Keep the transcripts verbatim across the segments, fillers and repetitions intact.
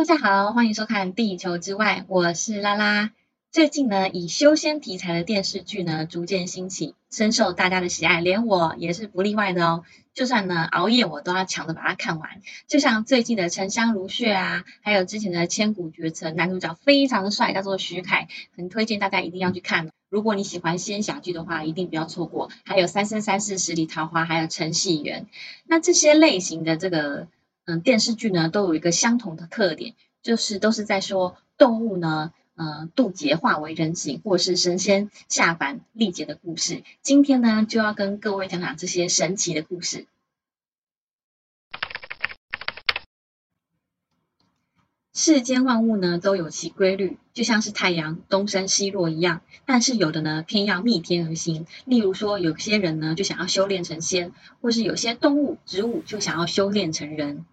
大家好，欢迎收看《地球之外》，我是拉拉。最近呢，以修仙题材的电视剧呢逐渐兴起，深受大家的喜爱，连我也是不例外的哦。就算呢熬夜，我都要抢着把它看完。就像最近的《沉香如屑》啊，还有之前的《千古绝尘》，男主角非常帅，叫做徐凯，很推荐大家一定要去看哦。如果你喜欢仙侠剧的话，一定不要错过。还有《三生三世十里桃花》，还有《陈戏园》，那这些类型的这个嗯电视剧呢，都有一个相同的特点，就是都是在说动物呢。呃，渡劫化为人形，或是神仙下凡历劫的故事。今天呢，就要跟各位讲讲这些神奇的故事。世间万物呢，都有其规律，就像是太阳东升西落一样。但是有的呢，偏要逆天而行。例如说，有些人呢，就想要修炼成仙，或是有些动物、植物就想要修炼成人。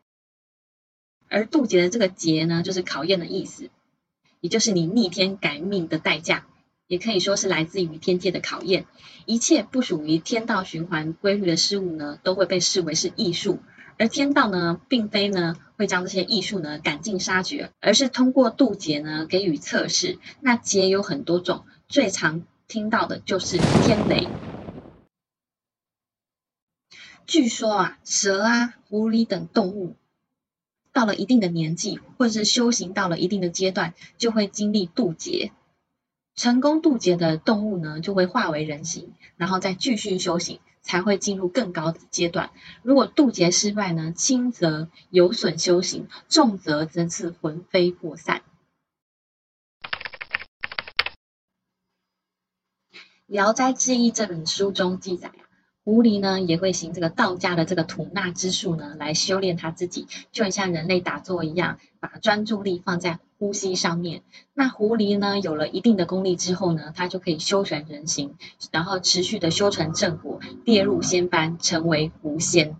而渡劫的这个劫呢，就是考验的意思。也就是你逆天改命的代价，也可以说是来自于天界的考验。一切不属于天道循环规律的事物呢，都会被视为是艺术。而天道呢，并非呢会将这些艺术呢赶尽杀绝，而是通过渡劫呢给予测试。那劫有很多种，最常听到的就是天雷。据说啊，蛇啊、狐狸等动物，到了一定的年纪，或者是修行到了一定的阶段，就会经历渡劫。成功渡劫的动物呢，就会化为人形，然后再继续修行，才会进入更高的阶段。如果渡劫失败呢，轻则有损修行，重则则是魂飞魄散。《聊斋志异》这本书中记载，狐狸呢也会行这个道家的这个吐纳之术呢，来修炼他自己，就很像人类打坐一样，把专注力放在呼吸上面。那狐狸呢有了一定的功力之后呢，它就可以修成人形，然后持续的修成正果，列入仙班，成为狐仙。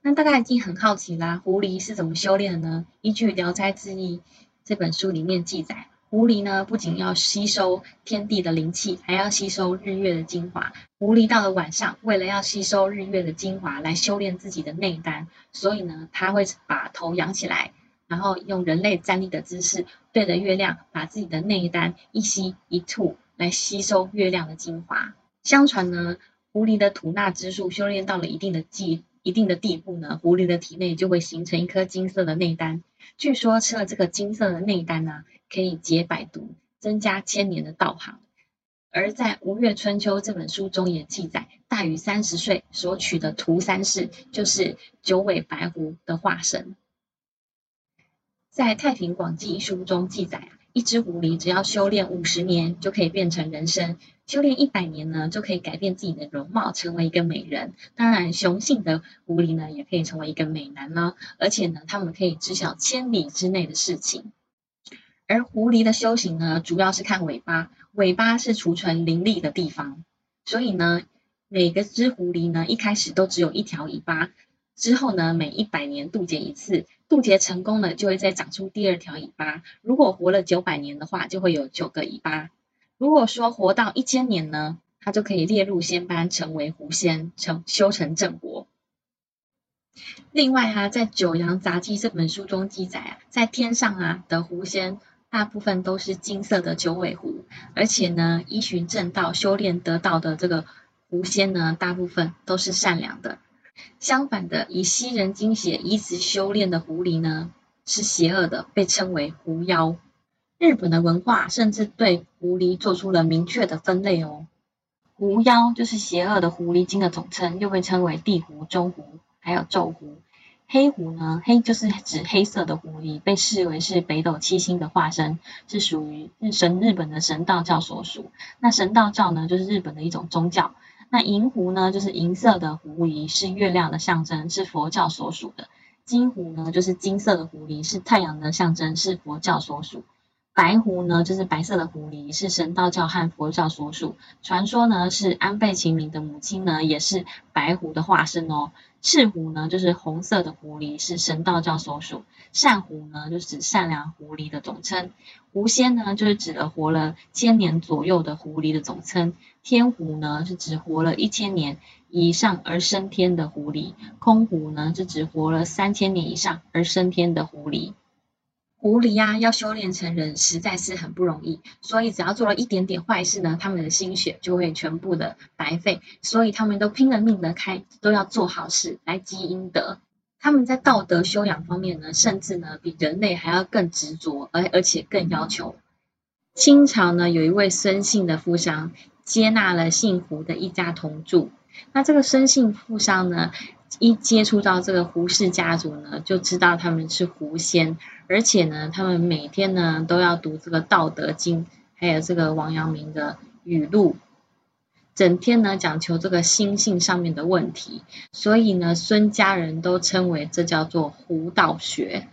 那大家已经很好奇啦，狐狸是怎么修炼的呢？依据《聊斋志异》这本书里面记载，狐狸呢，不仅要吸收天地的灵气，还要吸收日月的精华。狐狸到了晚上，为了要吸收日月的精华来修炼自己的内丹，所以呢，它会把头仰起来，然后用人类站立的姿势对着月亮，把自己的内丹一吸一吐来吸收月亮的精华。相传呢，狐狸的吐纳之术修炼到了一定的技一定的地步呢，狐狸的体内就会形成一颗金色的内丹。据说吃了这个金色的内丹呢，可以解百毒，增加千年的道行。而在《吴越春秋》这本书中也记载，大禹三十岁所娶的涂三氏，就是九尾白狐的化身。在《太平广记》一书中记载，一只狐狸只要修炼五十年就可以变成人身，修炼一百年呢，就可以改变自己的容貌，成为一个美人。当然，雄性的狐狸呢，也可以成为一个美男呢。而且呢，他们可以知晓千里之内的事情。而狐狸的修行呢，主要是看尾巴，尾巴是储存灵力的地方。所以呢，每个只狐狸呢，一开始都只有一条尾巴。之后呢，每一百年渡劫一次，渡劫成功了就会再长出第二条尾巴。如果活了九百年的话，就会有九个尾巴。如果说活到一千年呢，它就可以列入仙班，成为狐仙，成修成正果。另外啊，在《九阳杂记》这本书中记载啊，在天上啊的狐仙，大部分都是金色的九尾狐，而且呢，依循正道修炼得到的这个狐仙呢，大部分都是善良的。相反的，以吸人精血以此修炼的狐狸呢，是邪恶的，被称为狐妖。日本的文化甚至对狐狸做出了明确的分类哦。狐妖就是邪恶的狐狸精的总称，又被称为地狐、周狐，还有昼狐。黑狐呢，黑就是指黑色的狐狸，被视为是北斗七星的化身，是属于日神日本的神道教所属。那神道教呢，就是日本的一种宗教。那银狐呢，就是银色的狐狸，是月亮的象征，是佛教所属的。金狐呢，就是金色的狐狸，是太阳的象征，是佛教所属。白狐呢，就是白色的狐狸，是神道教和佛教所属。传说呢，是安倍晴明的母亲呢，也是白狐的化身哦。赤狐呢，就是红色的狐狸，是神道教所属。善狐呢，就是指善良狐狸的总称。狐仙呢，就是指的活了千年左右的狐狸的总称。天狐呢，是指活了一千年以上而升天的狐狸。空狐呢，是指活了三千年以上而升天的狐狸。狐狸啊，要修炼成人实在是很不容易，所以只要做了一点点坏事呢，他们的心血就会全部的白费，所以他们都拼了命的开，都要做好事来积阴德。他们在道德修养方面呢，甚至呢比人类还要更执着，而而且更要求。清朝呢有一位孙姓的富商，接纳了姓胡的一家同住。那这个孙姓富商呢，一接触到这个胡氏家族呢，就知道他们是狐仙，而且呢他们每天呢都要读这个道德经，还有这个王阳明的语录，整天呢讲求这个心性上面的问题，所以呢孙家人都称为这叫做胡道学。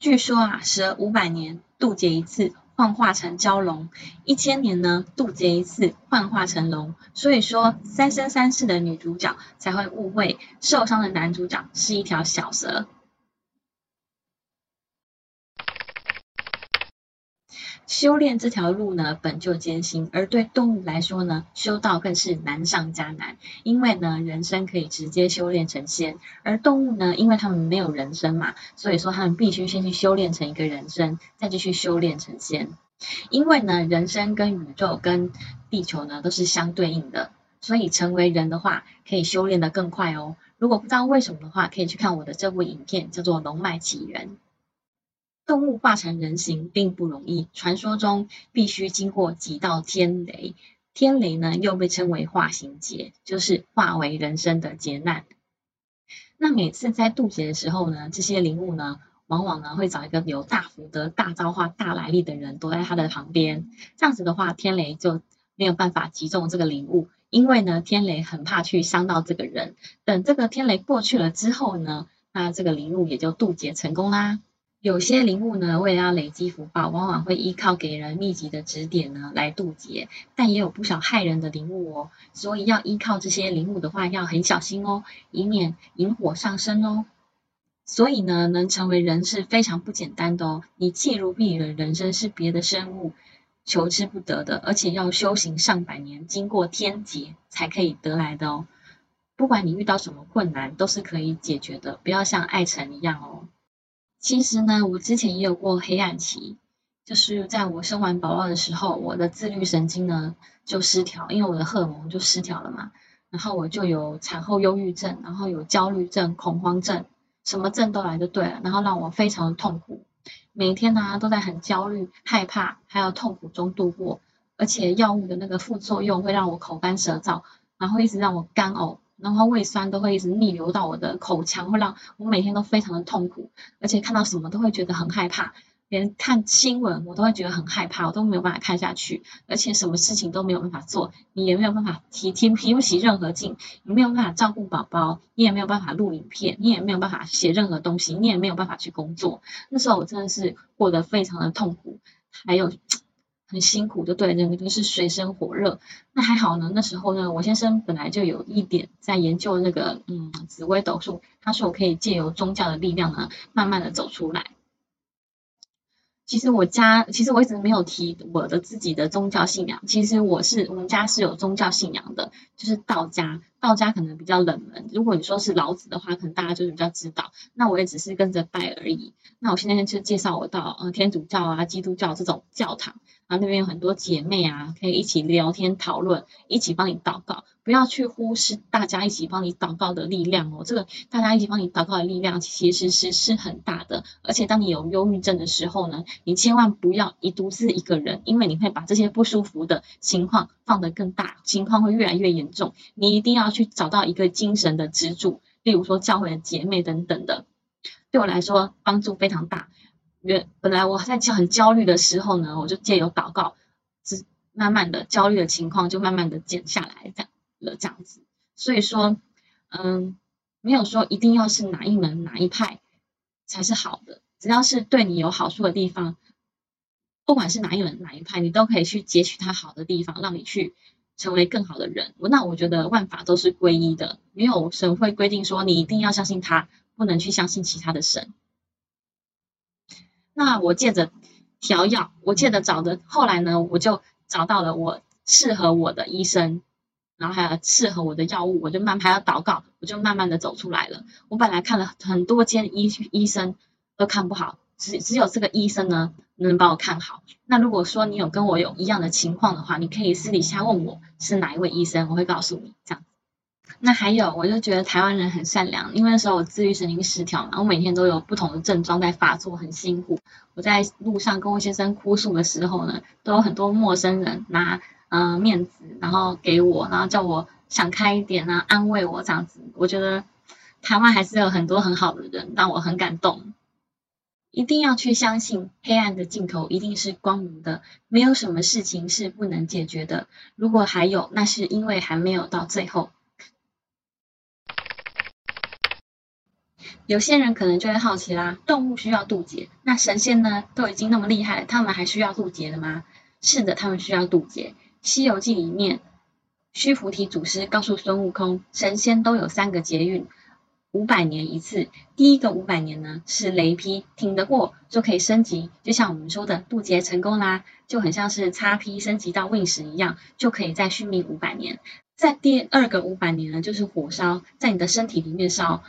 据说啊，时而五百年渡劫一次，幻化成蛟龙，一千年呢渡劫一次，幻化成龙。所以说三生三世的女主角才会误会受伤的男主角是一条小蛇。修炼这条路呢本就艰辛，而对动物来说呢，修道更是难上加难。因为呢人生可以直接修炼成仙，而动物呢因为他们没有人生嘛，所以说他们必须先去修炼成一个人生，再继续修炼成仙。因为呢人生跟宇宙跟地球呢都是相对应的，所以成为人的话可以修炼得更快哦。如果不知道为什么的话，可以去看我的这部影片，叫做《龙脉起源》。动物化成人形并不容易，传说中必须经过几道天雷，天雷呢又被称为化形劫，就是化为人身的劫难。那每次在渡劫的时候呢，这些灵物呢往往呢会找一个有大福德、大造化、大来历的人躲在他的旁边，这样子的话天雷就没有办法击中这个灵物，因为呢天雷很怕去伤到这个人。等这个天雷过去了之后呢，那这个灵物也就渡劫成功啦。有些灵物呢，为了要累积福报，往往会依靠给人密集的指点呢来渡劫，但也有不少害人的灵物哦，所以要依靠这些灵物的话，要很小心哦，以免引火上身哦。所以呢，能成为人是非常不简单的哦。你既如敝履的人生是别的生物求之不得的，而且要修行上百年，经过天劫才可以得来的哦。不管你遇到什么困难，都是可以解决的，不要像艾辰一样哦。其实呢，我之前也有过黑暗期，就是在我生完宝宝的时候，我的自律神经呢就失调，因为我的荷尔蒙就失调了嘛，然后我就有产后忧郁症，然后有焦虑症、恐慌症，什么症都来就对了，然后让我非常的痛苦，每天呢都在很焦虑、害怕还有痛苦中度过，而且药物的那个副作用会让我口干舌燥，然后一直让我干呕，然后胃酸都会一直逆流到我的口腔，会让我每天都非常的痛苦，而且看到什么都会觉得很害怕，连看新闻我都会觉得很害怕，我都没有办法看下去，而且什么事情都没有办法做，你也没有办法提提提不起任何劲，你没有办法照顾宝宝，你也没有办法录影片，你也没有办法写任何东西，你也没有办法去工作。那时候我真的是过得非常的痛苦，还有很辛苦，就对，那个就是水深火热。那还好呢，那时候呢，我先生本来就有一点在研究那个嗯紫微斗数，他说我可以借由宗教的力量呢，慢慢的走出来。其实我家，其实我一直没有提我的自己的宗教信仰。其实我是我们家是有宗教信仰的，就是道家。道家可能比较冷门，如果你说是老子的话，可能大家就是比较知道。那我也只是跟着拜而已。那我现在就介绍我到呃天主教啊、基督教这种教堂，然后那边有很多姐妹啊，可以一起聊天讨论，一起帮你祷告。不要去忽视大家一起帮你祷告的力量哦，这个大家一起帮你祷告的力量其实是是很大的，而且当你有忧郁症的时候呢，你千万不要一独自一个人，因为你会把这些不舒服的情况放得更大，情况会越来越严重，你一定要去找到一个精神的支柱，例如说教会的姐妹等等的，对我来说帮助非常大。原本来我在很焦虑的时候呢，我就借由祷告，慢慢的焦虑的情况就慢慢的减下来，这样了这样子。所以说嗯，没有说一定要是哪一门哪一派才是好的，只要是对你有好处的地方，不管是哪一轮哪一派，你都可以去截取他好的地方，让你去成为更好的人。那我觉得万法都是归一的，没有神会规定说你一定要相信他，不能去相信其他的神。那我借着调药，我借着找的，后来呢，我就找到了我适合我的医生，然后还有适合我的药物，我就慢慢还要祷告，我就慢慢的走出来了。我本来看了很多间医医生都看不好，只只有这个医生呢能把我看好。那如果说你有跟我有一样的情况的话，你可以私底下问我是哪一位医生，我会告诉你这样。那还有，我就觉得台湾人很善良，因为那时候我自律神经失调嘛，我每天都有不同的症状在发作，很辛苦。我在路上跟我先生哭诉的时候呢，都有很多陌生人拿嗯、呃、面子，然后给我，然后叫我想开一点啊，安慰我这样子。我觉得台湾还是有很多很好的人，让我很感动。一定要去相信，黑暗的尽头一定是光明的，没有什么事情是不能解决的。如果还有，那是因为还没有到最后。有些人可能就会好奇啦，动物需要渡劫，那神仙呢，都已经那么厉害了，他们还需要渡劫的吗？是的，他们需要渡劫。西游记里面，须菩提祖师告诉孙悟空，神仙都有三个劫运，五百年一次。第一个五百年呢，是雷劈，挺得过就可以升级，就像我们说的渡劫成功啦，就很像是叉劈升级到 Win 十一样，就可以再续命五百年。在第二个五百年呢，就是火烧，在你的身体里面烧，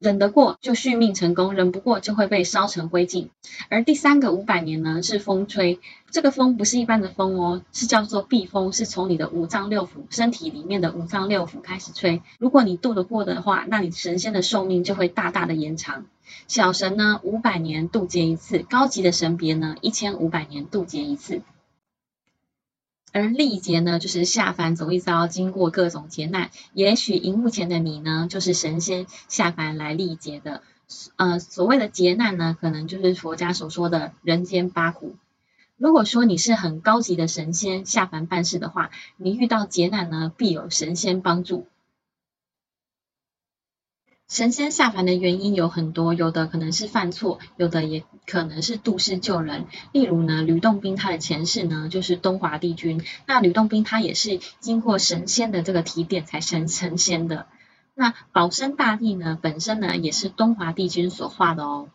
忍得过就续命成功，忍不过就会被烧成灰烬。而第三个五百年呢，是风吹，这个风不是一般的风哦，是叫做避风，是从你的五脏六腑，身体里面的五脏六腑开始吹。如果你渡得过的话，那你神仙的寿命就会大大的延长。小神呢，五百年渡劫一次，高级的神别呢，一千五百年渡劫一次。而历劫呢，就是下凡走一遭，经过各种劫难。也许荧幕前的你呢，就是神仙下凡来历劫的。呃，所谓的劫难呢，可能就是佛家所说的人间八苦。如果说你是很高级的神仙下凡办事的话，你遇到劫难呢，必有神仙帮助。神仙下凡的原因有很多，有的可能是犯错，有的也可能是度世救人。例如呢，吕洞宾他的前世呢就是东华帝君，那吕洞宾他也是经过神仙的这个提点才成成仙的。那保生大帝呢，本身呢也是东华帝君所化的哦。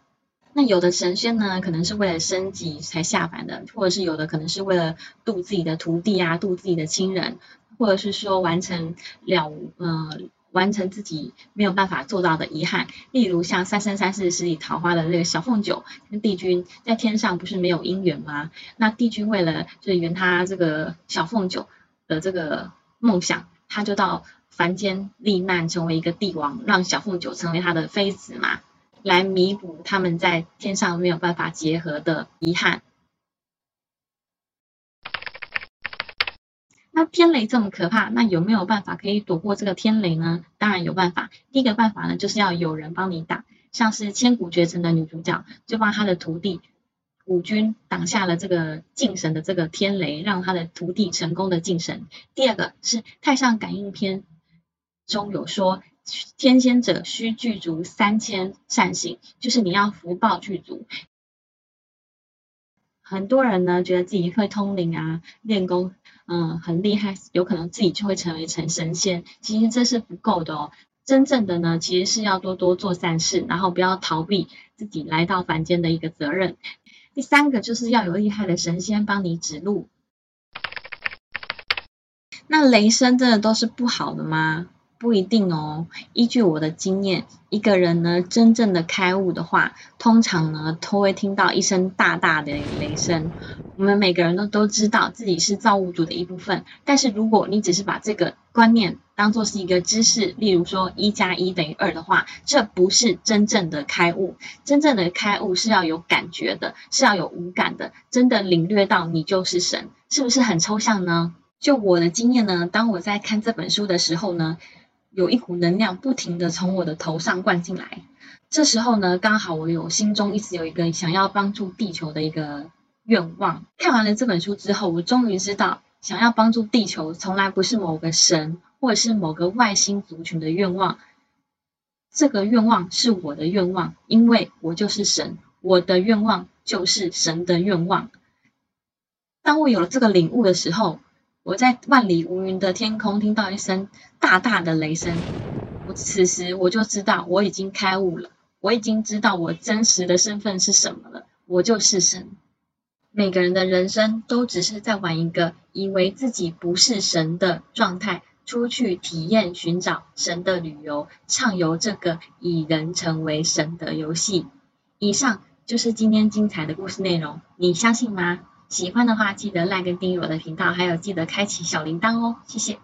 那有的神仙呢，可能是为了升级才下凡的，或者是有的可能是为了度自己的徒弟啊，度自己的亲人，或者是说完成了呃。完成自己没有办法做到的遗憾，例如像三生三世十里桃花的那个小凤九跟帝君在天上不是没有姻缘吗？那帝君为了就是圆他这个小凤九的这个梦想，他就到凡间历难，成为一个帝王，让小凤九成为他的妃子嘛，来弥补他们在天上没有办法结合的遗憾。那天雷这么可怕，那有没有办法可以躲过这个天雷呢？当然有办法。第一个办法呢，就是要有人帮你挡，像是千古绝尘的女主角就帮她的徒弟武君挡下了这个敬神的这个天雷，让她的徒弟成功的敬神。第二个是太上感应篇中有说，天仙者须具足三千善行，就是你要福报具足。很多人呢觉得自己会通灵啊，练功嗯，很厉害，有可能自己就会成为成神仙，其实这是不够的哦。真正的呢，其实是要多多做善事，然后不要逃避自己来到凡间的一个责任。第三个就是要有厉害的神仙帮你指路。那雷声真的都是不好的吗？不一定哦。依据我的经验，一个人呢真正的开悟的话，通常呢都会听到一声大大的雷声。我们每个人都都知道自己是造物主的一部分，但是如果你只是把这个观念当作是一个知识，例如说一加一等于二的话，这不是真正的开悟。真正的开悟是要有感觉的，是要有无感的，真的领略到你就是神，是不是很抽象呢？就我的经验呢，当我在看这本书的时候呢，有一股能量不停的从我的头上灌进来，这时候呢，刚好我有心中一直有一个想要帮助地球的一个愿望。看完了这本书之后，我终于知道，想要帮助地球从来不是某个神或者是某个外星族群的愿望，这个愿望是我的愿望，因为我就是神，我的愿望就是神的愿望。当我有了这个领悟的时候，我在万里无云的天空听到一声大大的雷声，我此时我就知道我已经开悟了，我已经知道我真实的身份是什么了，我就是神。每个人的人生都只是在玩一个以为自己不是神的状态，出去体验寻找神的旅游，畅游这个以人成为神的游戏。以上就是今天精彩的故事内容，你相信吗？喜欢的话记得 like 跟订阅我的频道，还有记得开启小铃铛哦，谢谢。